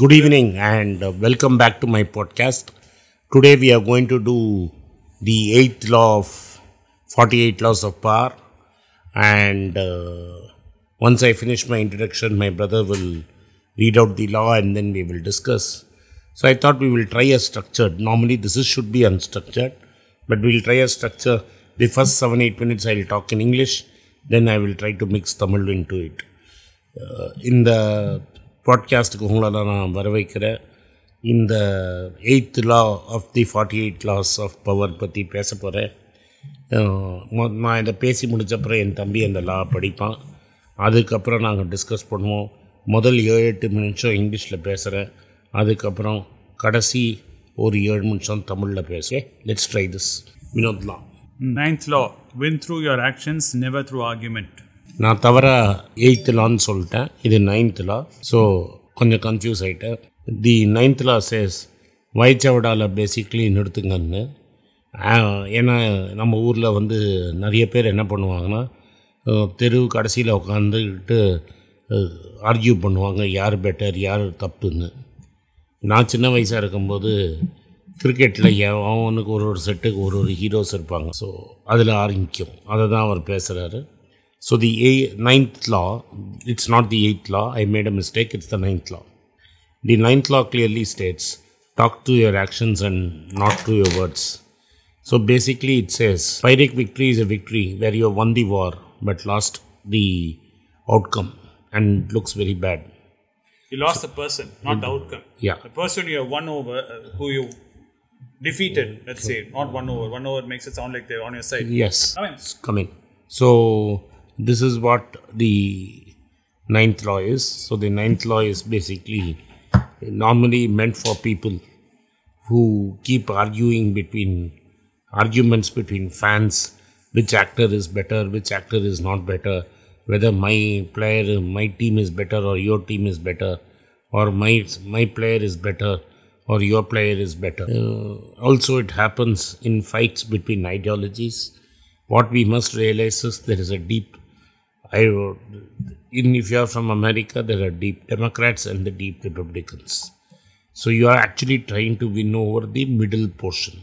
Good evening and welcome back to my podcast. Today we are going to do the 8th law of 48 laws of power, and once I finish my introduction, my brother will read out the law and then we will discuss. So I thought we will try a structured. Normally this should be unstructured, but we will try a structure. The first 7-8 minutes I will talk in English, then I will try to mix Tamil into it. In the பாட்காஸ்ட்டுக்கு உங்களால் நான் வர வைக்கிறேன். இந்த 8th law of the 48 laws of power பற்றி பேச போகிறேன். நான் இதை பேசி முடித்தப்பறம் என் தம்பி அந்த லா படிப்பான். அதுக்கப்புறம் நாங்கள் டிஸ்கஸ் பண்ணுவோம். முதல் 7-8 நிமிஷம் இங்கிலீஷில் பேசுகிறேன், அதுக்கப்புறம் கடைசி ஒரு 7 நிமிஷம் தமிழில் பேசுகிறேன். Let's try this. வினோத் law. 9th law, win through your actions, never through argument. நான் தவிர 8th லான்னு சொல்லிட்டேன், இது 9th லா. ஸோ கொஞ்சம் கன்ஃபியூஸ் ஆகிட்டேன். தி 9th லா சேஸ் வைச்சவடாவில் பேசிக்லி நிறுத்துங்கன்னு. ஏன்னா நம்ம ஊரில் வந்து நிறைய பேர் என்ன பண்ணுவாங்கன்னா, தெரு கடைசியில் உட்காந்துக்கிட்டு ஆர்கியூ பண்ணுவாங்க யார் பெட்டர் யார் தப்புன்னு. நான் சின்ன வயசாக இருக்கும்போது கிரிக்கெட்டில் அவனுக்கு ஒரு செட்டுக்கு ஒரு ஹீரோஸ் இருப்பாங்க. ஸோ அதில் ஆரம்பிக்கும், அதை தான் அவர் பேசுகிறாரு. So the 9th law, it's not the 8th law, I made a mistake, it's the 9th law. The 9th law clearly states, talk to your actions and not to your words. So basically it says, Pyrrhic victory is a victory where you have won the war but lost the outcome and looks very bad. You lost the person, not the outcome. Yeah. The person you have won over, who you defeated, let's say, not won over. Won over makes it sound like they're on your side. Yes. Come in. So this is what the 9th law is. So the 9th law is basically normally meant for people who keep arguments between fans, which actor is better, which actor is not better, whether my team is better or your team is better, or my player is better or your player is better. Also it happens in fights between ideologies. What we must realize is there is a deep, if you are from America, there are deep Democrats and the deep Republicans. So you are actually trying to win over the middle portion,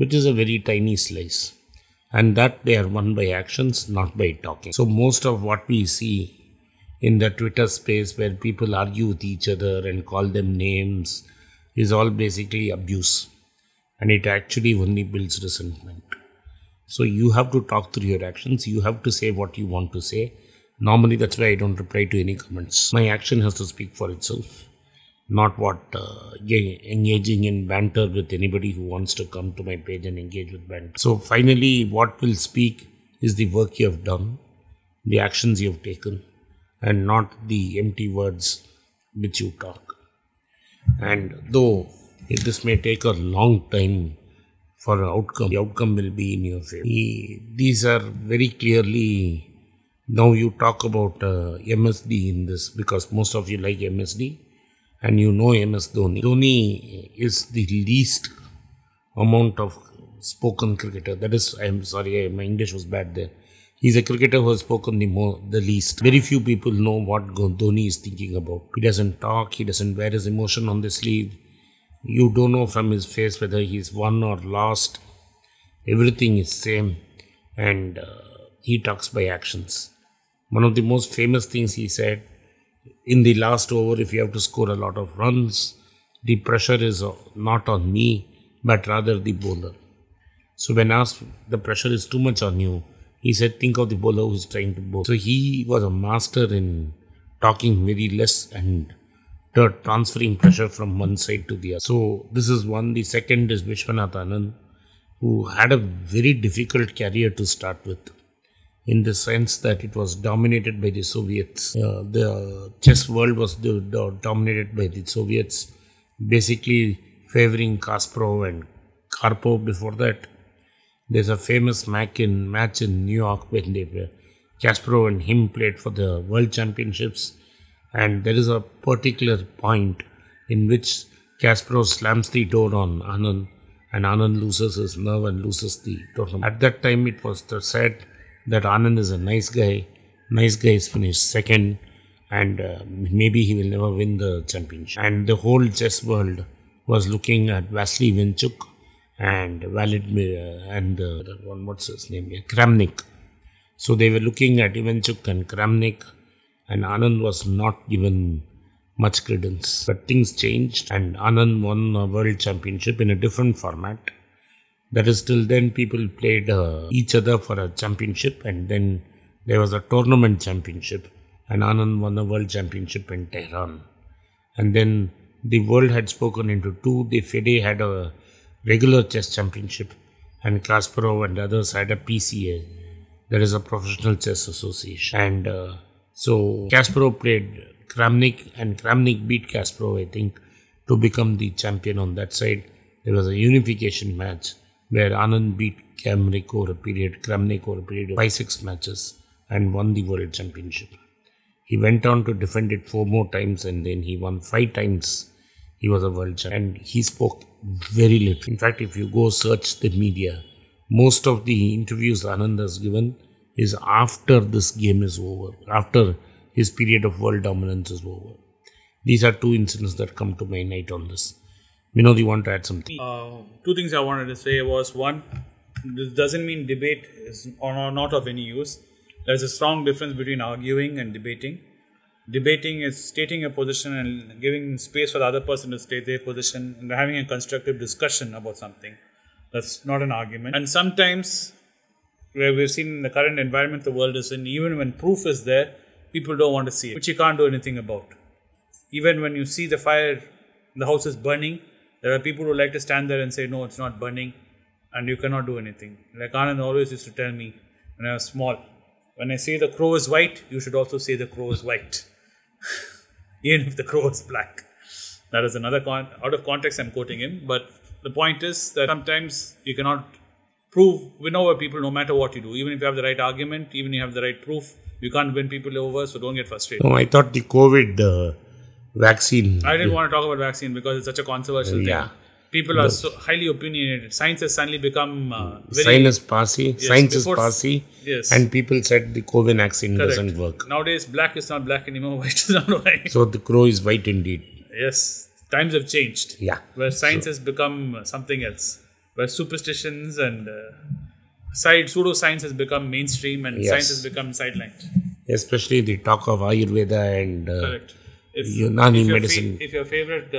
which is a very tiny slice. And that they are won by actions, not by talking. So most of what we see in the Twitter space where people argue with each other and call them names is all basically abuse. And it actually only builds resentment. So you have to talk through your actions. You have to say what you want to say. Normally, that's why I don't reply to any comments. My action has to speak for itself, not engaging in banter with anybody who wants to come to my page and engage with banter. So finally, what will speak is the work you have done, the actions you have taken, and not the empty words which you talk. And though this may take a long time for an outcome, the outcome will be in your favor. These are very clearly, now you talk about MSD in this because most of you like MSD and you know MS Dhoni. Dhoni is the least amount of spoken cricketer. That is, I'm sorry, my English was bad there. He's a cricketer who has spoken the least. Very few people know what Dhoni is thinking about. He doesn't talk, he doesn't wear his emotion on the sleeve. You don't know from his face whether he's won or lost. Everything is same, and he talks by actions. One of the most famous things he said, in the last over, if you have to score a lot of runs, the pressure is not on me, but rather the bowler. So when asked, the pressure is too much on you, he said, think of the bowler who's trying to bowl. So he was a master in talking very less and transferring pressure from one side to the other. So this is one. The second is Vishwanathan Anand, who had a very difficult career to start with, in the sense that it was dominated by the Soviets. The chess world was dominated by the Soviets, basically favoring Kasparov and Karpov. Before that, there's a famous match in New York when Kasparov and him played for the World Championships. And there is a particular point in which Kasparov slams the door on Anand, and Anand loses his nerve and loses the tournament. At that time, it was said that Anand is a nice guy. Nice guy is finished second, and maybe he will never win the championship. And the whole chess world was looking at Vasily Ivanchuk and Kramnik. So they were looking at Ivanchuk and Kramnik, and Anand was not given much credence. But things changed, and Anand won a world championship in a different format. That is, till then people played each other for a championship, and then there was a tournament championship, and Anand won a world championship in Tehran. And then the world had spoken into two. The FIDE had a regular chess championship, and Kasparov and others had a PCA, that is a Professional Chess Association. And so Kasparov played Kramnik, and Kramnik beat Kasparov, I think, to become the champion on that side. There was a unification match where Anand beat Kramnik over a period of 5-6 matches and won the world championship. He went on to defend it 4 more times, and then he won 5 times. He was a world champion, and he spoke very little. In fact, if you go search the media, most of the interviews Anand has given is after this game is over, after his period of world dominance is over. These are 2 incidents that come to my mind on this. Vinod, you want to add something? 2 things I wanted to say was, one, this doesn't mean debate is or not of any use. There's a strong difference between arguing and debating. Debating is stating a position and giving space for the other person to state their position and having a constructive discussion about something. That's not an argument. And sometimes, where we've seen in the current environment the world is in, even when proof is there, people don't want to see it, which you can't do anything about. Even when you see the fire, the house is burning, there are people who like to stand there and say, no, it's not burning, and you cannot do anything. Like Anand always used to tell me when I was small, when I say the crow is white, you should also say the crow is white, even if the crow is black. That is another out of context I'm quoting him, but the point is that sometimes you cannot prove, win over people no matter what you do. Even if you have the right argument, even if you have the right proof, you can't win people over, so don't get frustrated. No, I thought the COVID... vaccine. I didn't want to talk about vaccine because it's such a controversial thing. People are so highly opinionated. Science has suddenly become Science is passé, and people said the COVID vaccine doesn't work. Nowadays, black is not black anymore, white is not white. So the crow is white indeed. Yes, times have changed. Yeah, where science has become something else, where superstitions and pseudoscience has become mainstream, and science has become sidelined. Especially the talk of Ayurveda and. If your favorite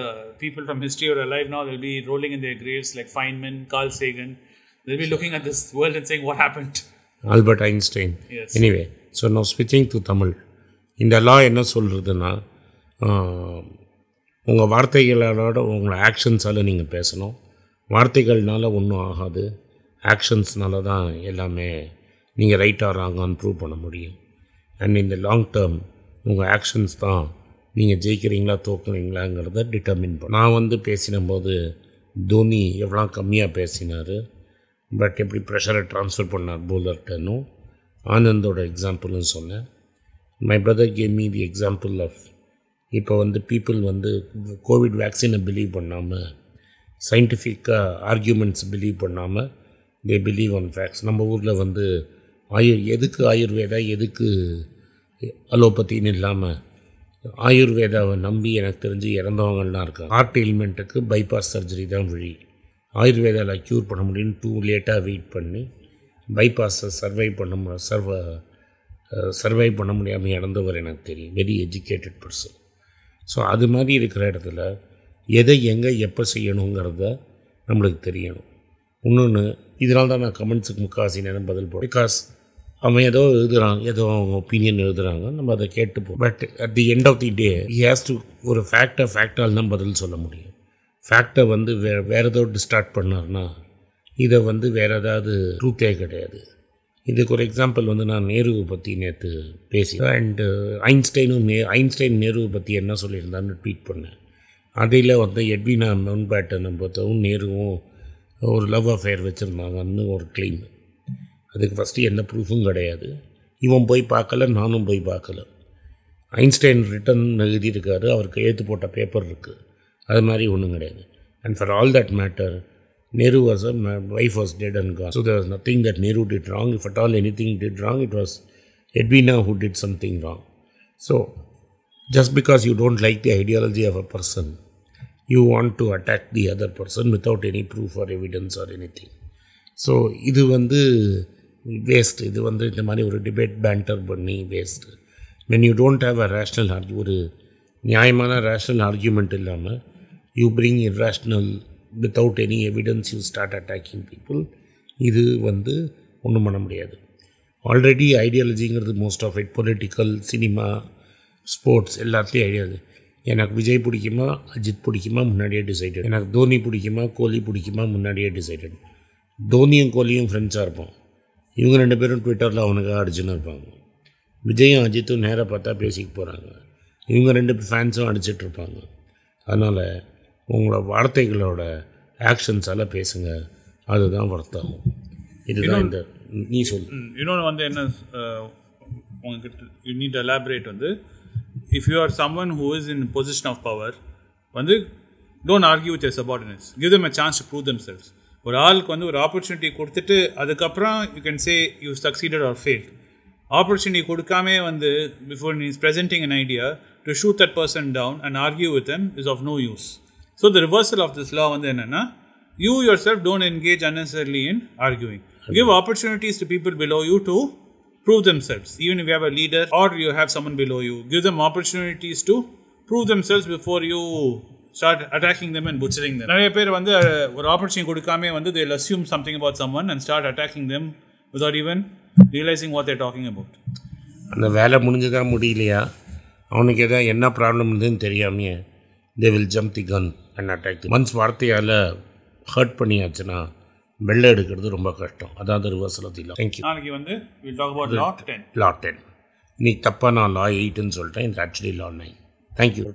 people from history are alive now, they'll be rolling in their graves like Feynman, Carl Sagan. They'll be looking at this world and saying, what happened? Albert Einstein. Yes. Anyway, so now switching to Tamil. இந்த லா என்ன சொல்கிறதுனா, உங்கள் வார்த்தைகளோட உங்களை ஆக்ஷன்ஸால் நீங்கள் பேசணும். வார்த்தைகள்னால ஒன்றும் ஆகாது, ஆக்ஷன்ஸ்னால தான் எல்லாமே நீங்கள் ரைட்டாக ராங்கான்னு ப்ரூவ் பண்ண முடியும். அண்ட் இந்த லாங் டேர்ம் உங்கள் ஆக்ஷன்ஸ் தான் நீங்கள் ஜெயிக்கிறீங்களா தோக்குறீங்களாங்கிறத டிட்டர்மின் பண்ண. நான் பேசினபோது தோனி எவ்வளோ கம்மியாக பேசினார், பட் எப்படி ப்ரெஷரை ட்ரான்ஸ்ஃபர் பண்ணார் போலர்ட்டன்னு ஆனந்தோட எக்ஸாம்பிள்னு சொன்னேன். My brother gave me the example of இப்போ பீப்புள் கோவிட் வேக்சினை பிலீவ் பண்ணாமல், சயின்டிஃபிக்காக ஆர்கியூமெண்ட்ஸ் பிலீவ் பண்ணாமல், தே பிலீவ் ஆன் ஃபேக்ட்ஸ். நம்ம ஊரில் எதுக்கு ஆயுர்வேதா, எதுக்கு அலோபத்தின்னு இல்லாமல் ஆயுர்வேதாவை நம்பி எனக்கு தெரிஞ்சு இறந்தவங்கள்லாம் இருக்காங்க. ஹார்ட் எயில்மெண்ட்டுக்கு பைபாஸ் சர்ஜரி தான் வழி, ஆயுர்வேதாவில் க்யூர் பண்ண முடியும்னு டூ லேட்டாக வெயிட் பண்ணி பைபாஸை சர்வைவ் பண்ண முடியாமல் இறந்தவர் எனக்கு தெரியும். Very educated person. ஸோ அது மாதிரி இருக்கிற இடத்துல எதை எங்கே எப்போ செய்யணுங்கிறத நம்மளுக்கு தெரியணும். இன்னொன்று, இதனால தான் நான் கமெண்ட்ஸுக்கு முக்காசி நேரம் பதில் போடுறேன். பிகாஸ் அவன் ஏதோ அவங்க ஒப்பீனியன் எழுதுகிறாங்க, நம்ம அதை கேட்டுப்போம். But at the end of the day he has to ஒரு ஃபேக்டால் தான் பதில் சொல்ல முடியும். ஃபேக்டை வேறு ஏதாவது டிஸ்டார்ட் பண்ணார்னா இதை வேறு ஏதாவது ட்ரூத்தே கிடையாது. இதுக்கு ஒரு எக்ஸாம்பிள் நான் நேருவை பற்றி நேற்று பேசினேன். அண்டு ஐன்ஸ்டைன் நேருவை பற்றி என்ன சொல்லியிருந்தான்னு ட்வீட் பண்ணேன். அதையில் எட்வினா மவுண்ட்பேட்டனை பார்த்தவும் நேருவும் ஒரு லவ் அஃபேர் வச்சுருந்தாங்கன்னு ஒரு கிளைம். அதுக்கு ஃபஸ்ட்டு எந்த ப்ரூஃபும் கிடையாது. இவன் போய் பார்க்கல, நானும் போய் பார்க்கல. ஐன்ஸ்டைன் ரிட்டன் எழுதியிருக்காரு, அவருக்கு எழுத்து போட்ட பேப்பர் இருக்குது. அது மாதிரி ஒன்றும் கிடையாது. And for all that matter Nehru was a wife was dead and gone. So there was nothing that Nehru did wrong. If at all anything did wrong, it was Edwina who did something wrong. So Just because you don't like the ideology of a person, you want to attack the other person without any proof or evidence or anything. So, இது வந்து waste. இது வந்து இந்த மாதிரி ஒரு debate banter பண்ணி waste. when you don't have a rational ஒரு நியாயமான ரேஷ்னல் ஆர்கியூமெண்ட் இல்லாமல் you bring irrational without any evidence you start attacking people. இது வந்து ஒன்றும் பண்ண முடியாது. ஆல்ரெடி ஐடியாலஜிங்கிறது most of it political, cinema, sports எல்லாத்துலேயும் ஐடியாலஜி. எனக்கு விஜய் பிடிக்குமா அஜித் பிடிக்குமா முன்னாடியே டிசைடட். எனக்கு தோனி பிடிக்குமா கோலி பிடிக்குமா முன்னாடியே டிசைடட். தோனியும் கோலியும் ஃப்ரெண்ட்ஸாக இருப்பான். இவங்க ரெண்டு பேரும் ட்விட்டரில் அவனுக்காக அடிச்சுன்னு இருப்பாங்க. விஜயும் அஜித்தும் நேராக பார்த்தா பேசிக்க போகிறாங்க. இவங்க ரெண்டு ஃபேன்ஸும் அடிச்சிட்ருப்பாங்க. அதனால் உங்களோட வார்த்தைகளோட ஆக்ஷன்ஸால் பேசுங்க, அதுதான் வர்த்தாகும். இதுதான் இந்த நீ சொல். இன்னொன்று வந்து என்ன உங்ககிட்ட யூ நீட் எலாபரேட் வந்து if you are someone who is in position of power வந்து don't argue with your subordinates, give them a chance to prove themselves. ஒரு ஆளுக்கு வந்து ஒரு ஆப்பர்ச்சுனிட்டி கொடுத்துட்டு அதுக்கப்புறம் you can say you succeeded or failed. Opportunity கொடுக்காமே வந்து before he is presenting an idea to shoot that person down and argue with them is of no use. So the reversal of this law வந்து என்னன்னா you yourself don't engage unnecessarily in arguing. Give opportunities to people below you to prove themselves. Even if you have a leader or you have someone below you, give them opportunities to prove themselves before you start attacking them and butchering them. நிறைய பேர் வந்து ஒரு opportunity கொடுக்காம வந்து they'll assume something about someone and start attacking them without even realizing what they're talking about. அந்த வேலை முடிஞ்சதா முடியலையா அவனுக்கு ஏதாவது என்ன ப்ராப்ளம் இருக்குன்னு தெரியாமையே they will jump the gun and attack them. Once வார்த்தையால் ஹர்ட் பண்ணியாச்சுன்னா வெள்ளை எடுக்கிறது ரொம்ப கஷ்டம். அதாவது ரிவர்ஸில் தெரியல. தேங்க்யூ. நாளைக்கு வந்து we'll talk about law 10. Law 10. நீ தப்பாக நான் law 8ன்னு சொல்லிட்டேன். It's actually law 9. தேங்க்யூ.